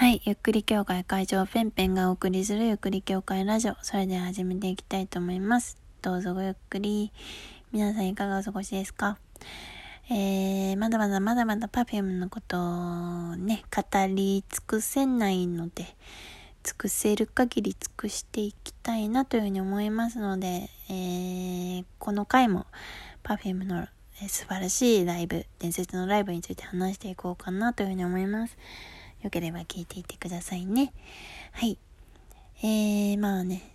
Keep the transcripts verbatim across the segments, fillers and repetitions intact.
はい、ゆっくり協会会長ペンペンがお送りするゆっくり協会ラジオ、それでは始めていきたいと思います。どうぞごゆっくり。皆さんいかがお過ごしですか？えー、まだまだまだまだ Perfume のことをね、語り尽くせないので、尽くせる限り尽くしていきたいなというふうに思いますので、えー、この回も Perfume の素晴らしいライブ、伝説のライブについて話していこうかなというふうに思います。よければ聞いていてくださいね。はい。えー、まあね、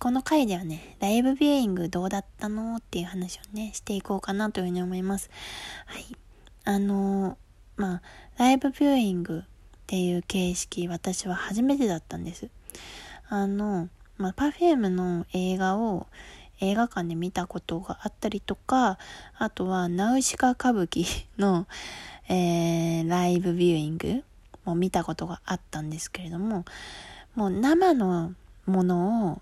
この回ではね、ライブビューイングどうだったのっていう話をね、していこうかなというふうに思います。はい。あのー、まあ、ライブビューイングっていう形式、私は初めてだったんです。あの、まあ、Perfume の映画を、映画館で見たことがあったりとか、あとはナウシカ歌舞伎の、えー、ライブビューイングも見たことがあったんですけれども、もう生のものを、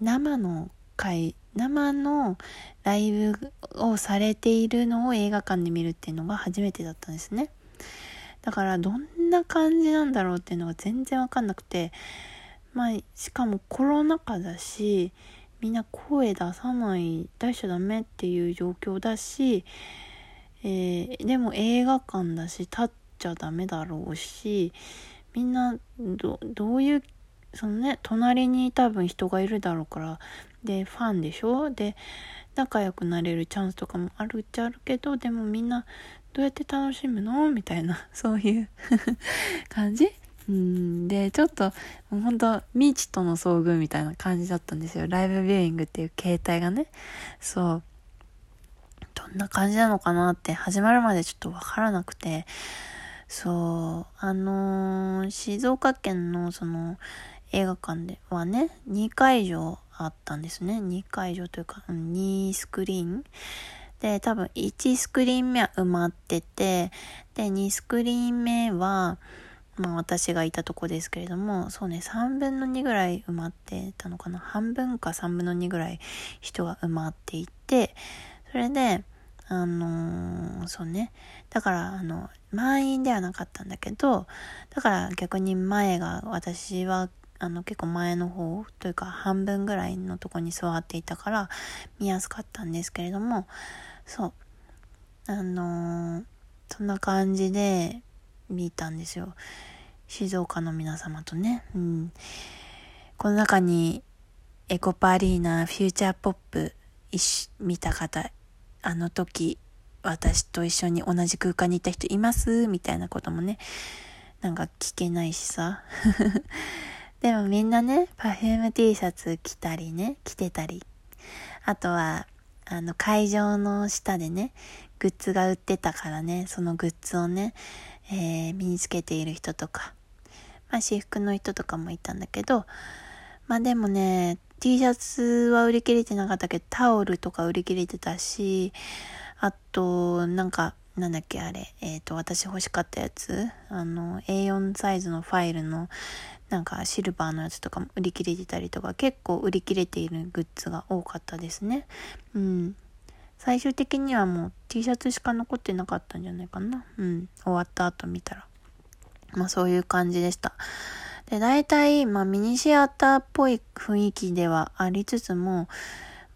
生の会、生のライブをされているのを映画館で見るっていうのが初めてだったんですね。だからどんな感じなんだろうっていうのが全然わかんなくて、まあ、しかもコロナ禍だし、みんな声出さない、出しちゃダメっていう状況だし、えー、でも映画館だし立っちゃダメだろうし、みんな ど, どういうそのね、隣に多分人がいるだろうから、でファンでしょ、で仲良くなれるチャンスとかもあるっちゃあるけど、でもみんなどうやって楽しむのみたいな、そういう感じうんで、ちょっとほんと未知との遭遇みたいな感じだったんですよ、ライブビューイングっていう形態がね。そう、どんな感じなのかなって始まるまでちょっとわからなくて、そう、あのー、静岡県のその映画館ではね、にかいじょうあったんですね。にかいじょうというか、にスクリーンで、多分いちスクリーンめは埋まってて、でにスクリーンめはまあ私がいたとこですけれども、そうね、さんぶんのにぐらい埋まってたのかな、半分かさんぶんのにぐらい人が埋まっていて、それであのー、そうね、だからあの満員ではなかったんだけど、だから逆に前が、私はあの結構前の方というか半分ぐらいのとこに座っていたから見やすかったんですけれども、そうあのー、そんな感じで見たんですよ、静岡の皆様とね、うん、この中にエコパアリーナ、フューチャーポップ見た方、あの時私と一緒に同じ空間にいた人いますみたいなこともね、なんか聞けないしさでもみんなね、Perfume T シャツ着たりね、着てたり、あとはあの会場の下でね、グッズが売ってたからね、そのグッズをね、えー、身につけている人とか、まあ、私服の人とかもいたんだけど、まあでもね、T シャツは売り切れてなかったけど、タオルとか売り切れてたし、あとなんかなんだっけあれ、えっと私欲しかったやつ、あの エーよんサイズのファイルのなんかシルバーのやつとかも売り切れてたりとか、結構売り切れているグッズが多かったですね。うん。最終的にはもう T シャツしか残ってなかったんじゃないかな。うん。終わった後見たら、まあそういう感じでした。で、大体、まあ、ミニシアターっぽい雰囲気ではありつつも、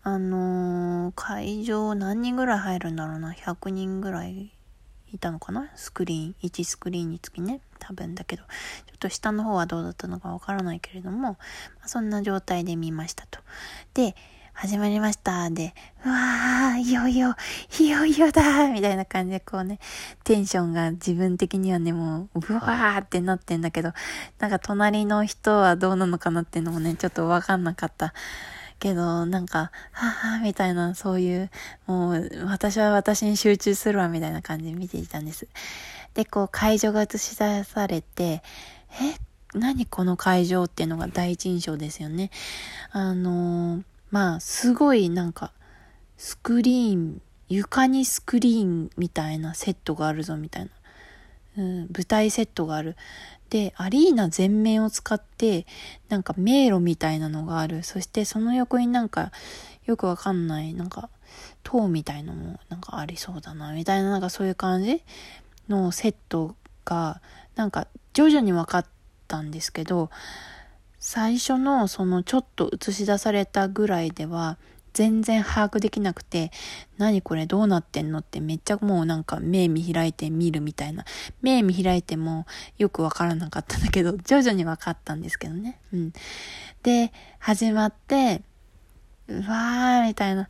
あのー、会場何人ぐらい入るんだろうな、ひゃくにんぐらいいたのかな、スクリーン、いちスクリーンにつきね、多分だけど、ちょっと下の方はどうだったのかわからないけれども、まあ、そんな状態で見ましたと。で、始まりました。で、うわー、いよいよ、いよいよだーみたいな感じで、こうね、テンションが自分的にはね、もう、うわーってなってんだけど、なんか隣の人はどうなのかなっていうのもね、ちょっとわかんなかったけど、なんか、はーみたいな、そういう、もう、私は私に集中するわ、みたいな感じで見ていたんです。で、こう、会場が映し出されて、え、何この会場っていうのが第一印象ですよね。あのー、まあすごいなんかスクリーン、床にスクリーンみたいなセットがあるぞみたいな、うん、舞台セットがある、でアリーナ全面を使ってなんか迷路みたいなのがある、そしてその横になんかよくわかんないなんか塔みたいのもなんかありそうだなみたいな、なんかそういう感じのセットがなんか徐々にわかってったんですけど、最初のそのちょっと映し出されたぐらいでは全然把握できなくて、何これどうなってんのってめっちゃもうなんか目見開いて見るみたいな、目見開いてもよくわからなかったんだけど、徐々にわかったんですけどね。うん。で、始まって、うわーみたいな、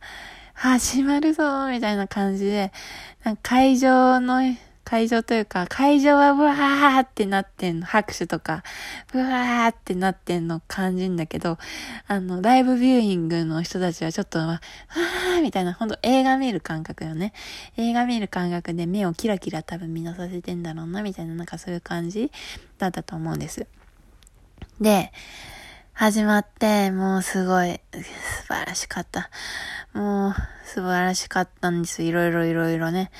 始まるぞーみたいな感じで、なんか会場の、会場というか、会場はうわーってなってんの、拍手とか、うわーってなってんの感じんだけど、あの、ライブビューイングの人たちはちょっと、わーみたいな、ほんと映画見る感覚よね。映画見る感覚で目をキラキラ多分見なさせてんだろうな、みたいな、なんかそういう感じだったと思うんです。で、始まって、もうすごい、素晴らしかった。もう、素晴らしかったんです。いろいろいろいろね。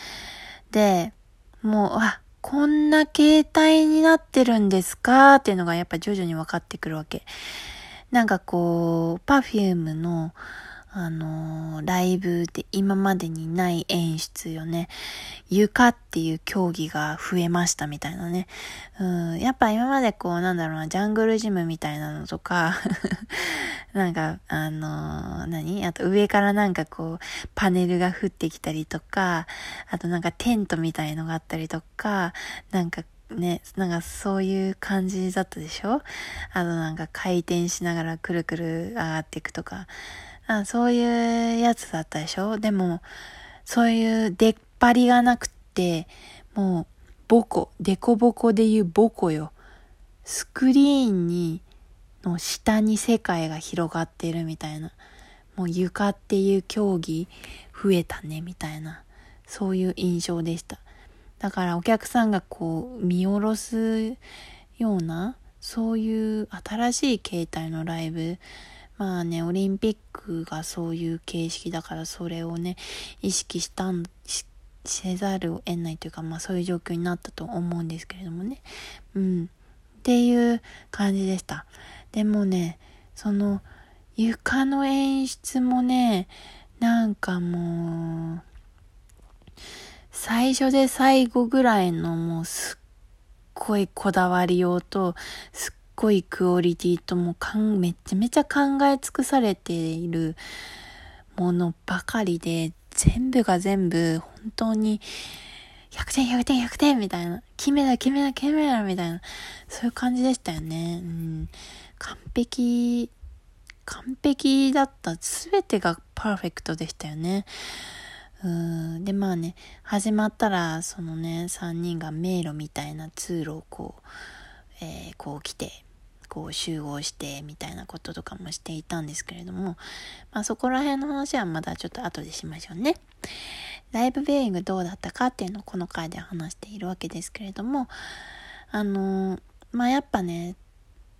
で、もう、あ、こんな形態になってるんですかっていうのがやっぱ徐々に分かってくるわけ。なんかこう、Perfume の、あのー、ライブで今までにない演出よね。床っていう競技が増えましたみたいなね。うん、やっぱ今までこう、なんだろうな、ジャングルジムみたいなのとか、なんか、あのー、何あと上からなんかこう、パネルが降ってきたりとか、あとなんかテントみたいのがあったりとか、なんかね、なんかそういう感じだったでしょ？あとなんか回転しながらくるくる上がっていくとか、あ、そういうやつだったでしょ？でも、そういう出っ張りがなくって、もう、ボコ、デコボコでいうボコよ。スクリーンに、の下に世界が広がってるみたいな。もう床っていう競技増えたね、みたいな。そういう印象でした。だからお客さんがこう、見下ろすような、そういう新しい形態のライブ、まあね、オリンピックがそういう形式だから、それをね、意識したん、し、せざるを得ないというか、まあそういう状況になったと思うんですけれどもね。うん。っていう感じでした。でもね、その、床の演出もね、なんかもう、最初で最後ぐらいのもうすっごいこだわりようと、すっすっごいクオリティともかんめちゃめちゃ考え尽くされているものばかりで、全部が全部本当にひゃくてんひゃくてんひゃくてんみたいな、決めだ決めだ決めだみたいな、そういう感じでしたよね。うん、完璧完璧だった。すべてがパーフェクトでしたよね。うんで、まあね、始まったらそのね、さんにんが迷路みたいな通路をこうえー、こう来てこう集合してみたいなこととかもしていたんですけれども、まあ、そこら辺の話はまだちょっと後でしましょうね。ライブビューイングどうだったかっていうのをこの回で話しているわけですけれども、あのー、まあやっぱね、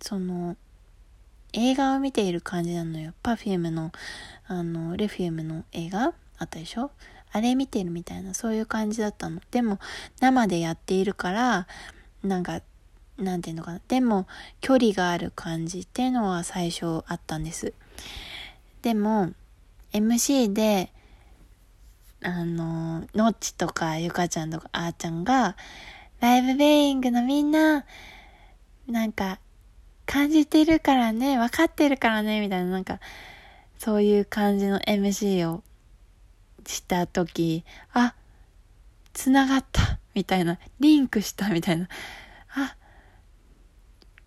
その映画を見ている感じなのよ。PerfumeのあのRefumeの映画あったでしょ？あれ見てるみたいな、そういう感じだったの。でも生でやっているから、なんかなんていうのかな、でも距離がある感じっていうのは最初あったんです。でも エムシー であののっちとかゆかちゃんとかあーちゃんが、ライブビューイングのみんななんか感じてるからね、分かってるからねみたいな、なんかそういう感じの エムシー をした時、あ、つながったみたいな、リンクしたみたいな、あ、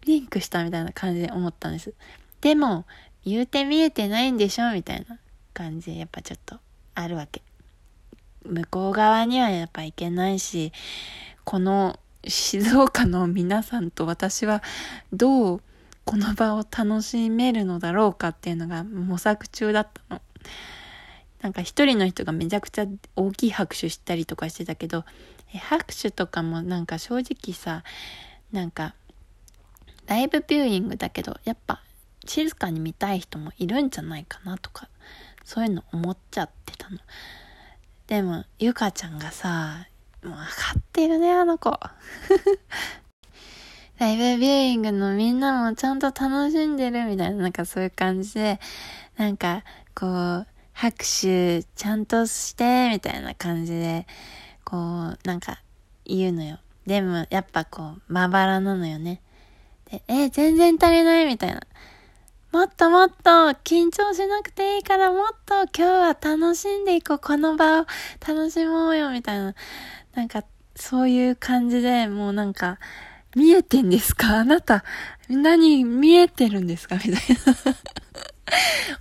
リンクしたみたいな感じで思ったんです。でも、言うて見えてないんでしょみたいな感じで、やっぱちょっとあるわけ。向こう側にはやっぱいけないし、この静岡の皆さんと私はどうこの場を楽しめるのだろうかっていうのが模索中だったの。なんか一人の人がめちゃくちゃ大きい拍手したりとかしてたけど、え拍手とかもなんか正直さ、なんかライブビューイングだけど、やっぱ静かに見たい人もいるんじゃないかなとか、そういうの思っちゃってたの。でもゆかちゃんがさ、もう分かってるねあの子ライブビューイングのみんなもちゃんと楽しんでるみたいな、なんかそういう感じで、なんかこう拍手ちゃんとしてみたいな感じでこうなんか言うのよ。でもやっぱこうまばらなのよね。で、え、全然足りないみたいな。もっともっと緊張しなくていいから、もっと今日は楽しんでいこう、この場を楽しもうよみたいな。なんかそういう感じで、もうなんか、見えてんですか？あなた、何見えてるんですか？みたいな。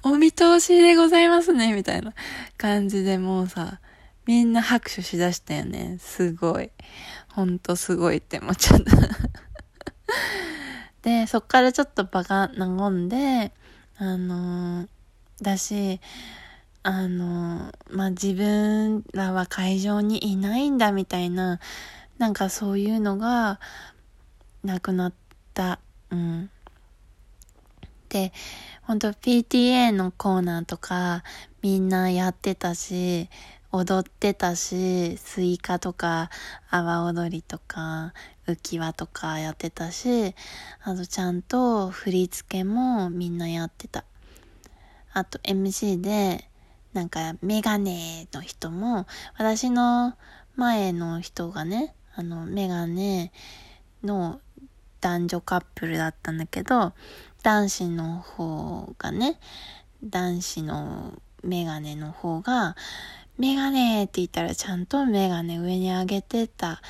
お見通しでございますね、みたいな感じで、もうさ、みんな拍手しだしたよね。すごい。ほんとすごいって思っちゃった。で、そっからちょっと場が和んで、あのー、だし、あのー、まあ、自分らは会場にいないんだみたいな、なんかそういうのが、なくなった、うん、で、本当 ピーティーエー のコーナーとかみんなやってたし、踊ってたし、スイカとか阿波踊りとか浮き輪とかやってたし、あとちゃんと振り付けもみんなやってた。あと エムシー でなんかメガネの人も、私の前の人がね、あのメガネの男女カップルだったんだけど、男子の方がね、男子のメガネの方がメガネって言ったらちゃんとメガネ上に上げてた。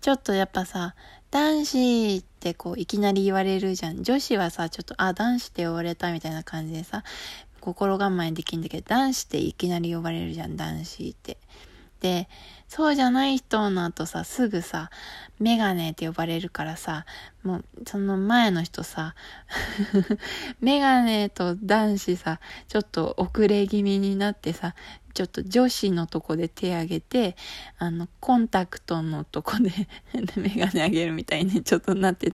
ちょっとやっぱさ、男子ってこういきなり言われるじゃん。女子はさ、ちょっとあ男子って呼ばれたみたいな感じでさ、心構えできんだけど、男子っていきなり呼ばれるじゃん、男子って。で、そうじゃない人の後さ、すぐさ、メガネって呼ばれるからさ、もうその前の人さメガネと男子さ、ちょっと遅れ気味になってさ、ちょっと女子のとこで手あげて、あのコンタクトのとこでメガネあげるみたいにちょっとなって